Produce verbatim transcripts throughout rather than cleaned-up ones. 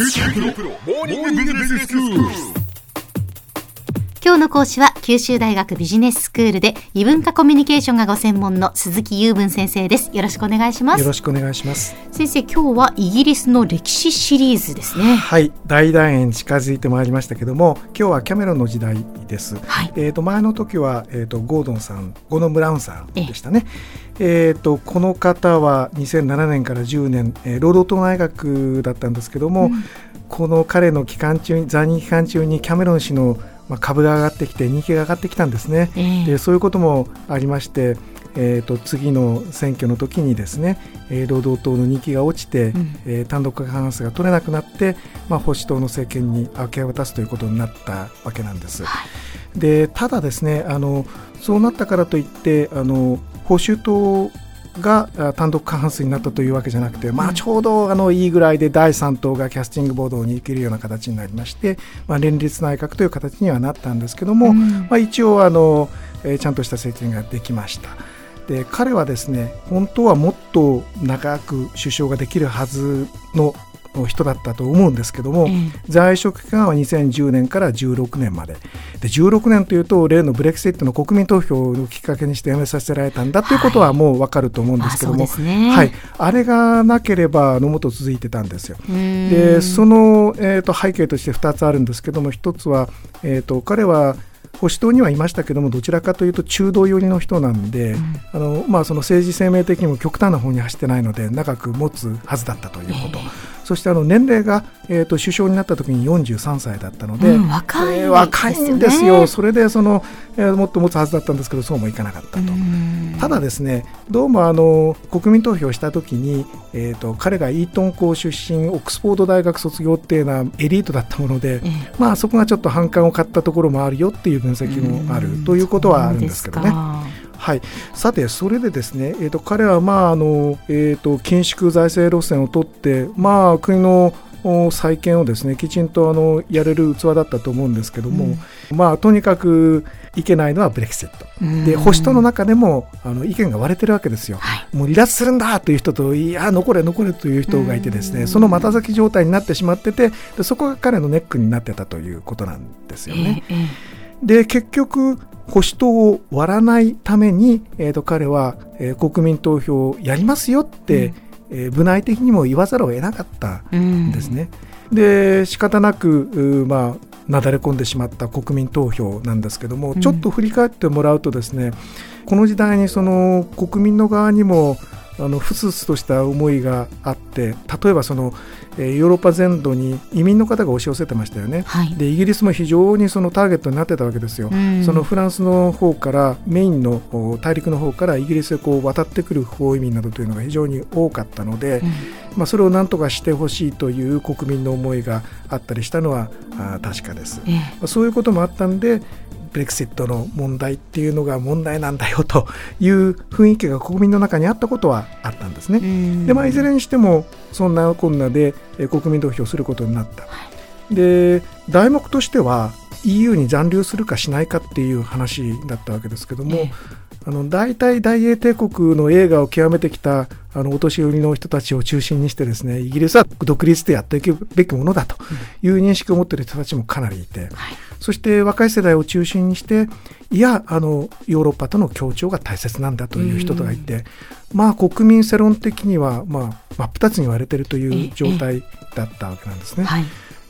キューティー Pro モーニングビジネススクール。今日の講師は九州大学ビジネススクールで異文化コミュニケーションがご専門の鈴木雄文先生です。よろしくお願いします。よろしくお願いします。先生、今日はイギリスの歴史シリーズですね。はい、大団円近づいてまいりましたけども、今日はキャメロンの時代です。はい、えっと前の時はえっとゴードンさん、ゴードン・ブラウンさんでしたね。えー、とこの方はにせんななねんからじゅうねん、えー、労働党内閣だったんですけども、うん、この彼の期間中在任期間中にキャメロン氏の、まあ、株が上がってきて人気が上がってきたんですね、えー、でそういうこともありまして、えー、と次の選挙の時にですね、えー、労働党の人気が落ちて、うんえー、単独過半数が取れなくなって、まあ、保守党の政権に明け渡すということになったわけなんです、はい、でただですねあのそうなったからといってあの保守党が単独過半数になったというわけじゃなくて、まあ、ちょうどあのいいぐらいでだいさん党がキャスティングボードを握るような形になりまして、まあ、連立内閣という形にはなったんですけども、うんまあ、一応あの、えー、ちゃんとした政権ができました。で彼はですね本当はもっと長く首相ができるはずの人だったと思うんですけども、えー、在職期間はにせんじゅうねんからじゅうろくねんまででじゅうろくねんというと例のブレクシットの国民投票をきっかけにして辞めさせられたんだということはもう分かると思うんですけども、はい あ, そうですねはい、あれがなければのもと続いてたんですよ。でその、えー、と背景としてふたつあるんですけどもひとつは、えー、と彼は保守党にはいましたけどもどちらかというと中道寄りの人なんで、うんあのまあ、その政治生命的にも極端な方に走ってないので長く持つはずだったということ、えー、そしてあの年齢が、えー、と首相になった時によんじゅうさんさいだったので、うん、若いですよね、えー、若いんですよ。それでその、えー、もっと持つはずだったんですけどそうもいかなかったと、うん、ただですねどうもあの国民投票した時に、えー、と彼がイートン校出身オックスフォード大学卒業っていうのはエリートだったもので、うんまあ、そこがちょっと反感を買ったところもあるよっていう分析もあるということはあるんですけどね。はい、さてそれでですね、えー、と彼はまああの、えー、と緊縮財政路線を取って、まあ、国の再建をですねきちんとあのやれる器だったと思うんですけども、うんまあ、とにかくいけないのはブレクシット、うん、で保守党の中でもあの意見が割れてるわけですよ、はい、もう離脱するんだという人といや残れ残れという人がいてですね、うん、その股裂き状態になってしまっててでそこが彼のネックになってたということなんですよね、えーえーで結局保守党を割らないために、えー、と彼は、えー、国民投票をやりますよって、うんえー、部内的にも言わざるを得なかったんですね、うん、で仕方なく、まあ、なだれ込んでしまった国民投票なんですけども、うん、ちょっと振り返ってもらうとですねこの時代にその国民の側にもあのふつふつとした思いがあって例えばその、えー、ヨーロッパ全土に移民の方が押し寄せてましたよね、はい、でイギリスも非常にそのターゲットになってたわけですよ、うん、そのフランスの方からメインの大陸の方からイギリスへこう渡ってくる不法移民などというのが非常に多かったので、うんまあ、それをなんとかしてほしいという国民の思いがあったりしたのはあ確かです、ええまあ、そういうこともあったんでブレクシットの問題っていうのが問題なんだよという雰囲気が国民の中にあったことはあったんですね。で、まあ、いずれにしてもそんなこんなで国民投票することになった、はい、で題目としては イーユー に残留するかしないかっていう話だったわけですけども、ええ、あの大体大英帝国の栄華を極めてきたあのお年寄りの人たちを中心にしてですねイギリスは独立でやっていくべきものだという認識を持っている人たちもかなりいて、はい、そして若い世代を中心にしていやあのヨーロッパとの協調が大切なんだという人がいて、まあ、国民世論的には、まあ、真っ二つに割れているという状態だったわけなんですね、はい、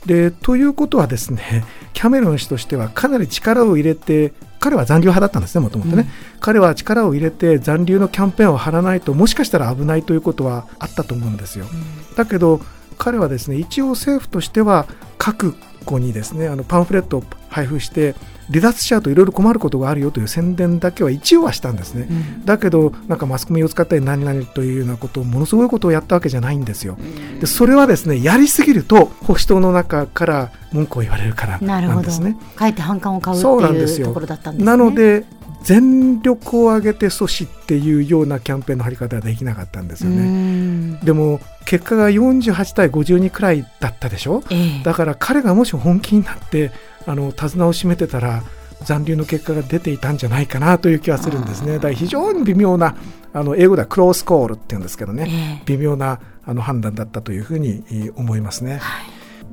でということはですねキャメロン氏としてはかなり力を入れて彼は残留派だったんですねもともとね、うん、彼は力を入れて残留のキャンペーンを張らないともしかしたら危ないということはあったと思うんですよ、うん、だけど彼はですね一応政府としては各個にですねあのパンフレットを配布して離脱しちゃうといろいろ困ることがあるよという宣伝だけは一応はしたんですね、うん、だけどなんかマスコミを使ったり何々というようなことをものすごいことをやったわけじゃないんですよ。でそれはですねやりすぎると保守党の中から文句を言われるからなんですね。なるほど、かえって反感を買うっていうところだったんですね。なので全力を挙げて阻止っていうようなキャンペーンの張り方はできなかったんですよね。うんでも結果がよんじゅうはちたいごじゅうにくらいだったでしょ、ええ、だから彼がもし本気になってあの手綱を締めてたら残留の結果が出ていたんじゃないかなという気はするんですね。だから非常に微妙なあの英語ではクロースコールっていうんですけどね、ええ、微妙なあの判断だったというふうに思いますね、はい、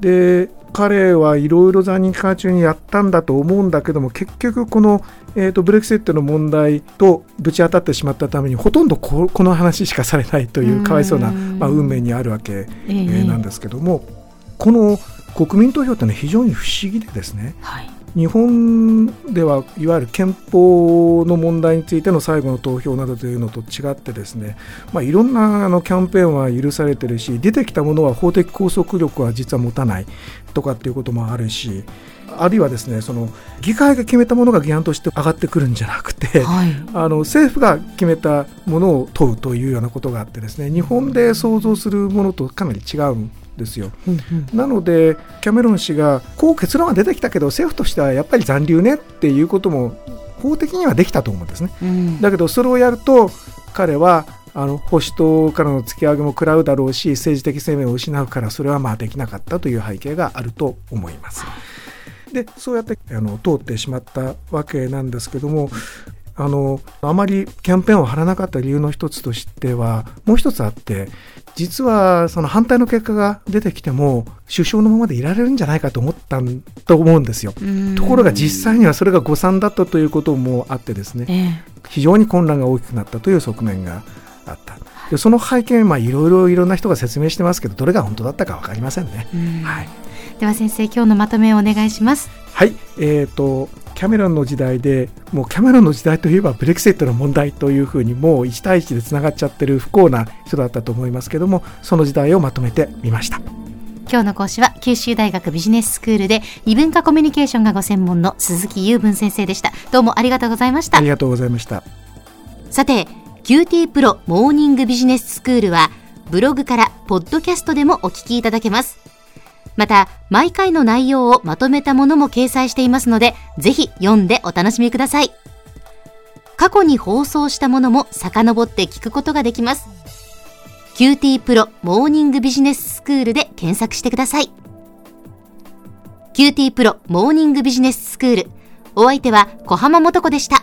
で彼はいろいろザニーカー中にやったんだと思うんだけども、結局この、えー、とブレクセットの問題とぶち当たってしまったためにほとんど こ, この話しかされないというかわいそうな、まあ、運命にあるわけ、えー、なんですけども、この国民投票って、ね、非常に不思議でですね、はい、日本ではいわゆる憲法の問題についての最後の投票などというのと違ってですね、まあ、いろんなあのキャンペーンは許されてるし、出てきたものは法的拘束力は実は持たないとかっていうこともあるし、あるいはですね、その議会が決めたものが議案として上がってくるんじゃなくて、はい、あの政府が決めたものを問うというようなことがあってですね、日本で想像するものとかなり違うんですよ。うんうん、なのでキャメロン氏がこう結論が出てきたけど政府としてはやっぱり残留ねっていうことも法的にはできたと思うんですね。うん、だけどそれをやると彼はあの保守党からの突き上げも食らうだろうし、政治的生命を失うから、それはまあできなかったという背景があると思います。でそうやってあの通ってしまったわけなんですけども、あのあまりキャンペーンを張らなかった理由の一つとしてはもう一つあって、実はその反対の結果が出てきても首相のままでいられるんじゃないかと思ったと思うんですよ。ところが実際にはそれが誤算だったということもあってですね、ええ、非常に混乱が大きくなったという側面があった。でその背景、まあ、いろいろいろんな人が説明してますけど、どれが本当だったか分かりませんね。うん、はい、では先生、今日のまとめをお願いします。はい、えーとキャメロンの時代で、もうキャメロンの時代といえばブレクセットの問題というふうにもういち対いちでつながっちゃってる不幸な人だったと思いますけども、その時代をまとめてみました。今日の講師は九州大学ビジネススクールで異文化コミュニケーションがご専門の鈴木雄文先生でした。どうもありがとうございました。ありがとうございました。さて キューティー プロモーニングビジネススクールはブログからポッドキャストでもお聞きいただけます。また毎回の内容をまとめたものも掲載していますので、ぜひ読んでお楽しみください。過去に放送したものも遡って聞くことができます。 キューティー プロモーニングビジネススクールで検索してください。 キューティー プロモーニングビジネススクール、お相手は小浜素子でした。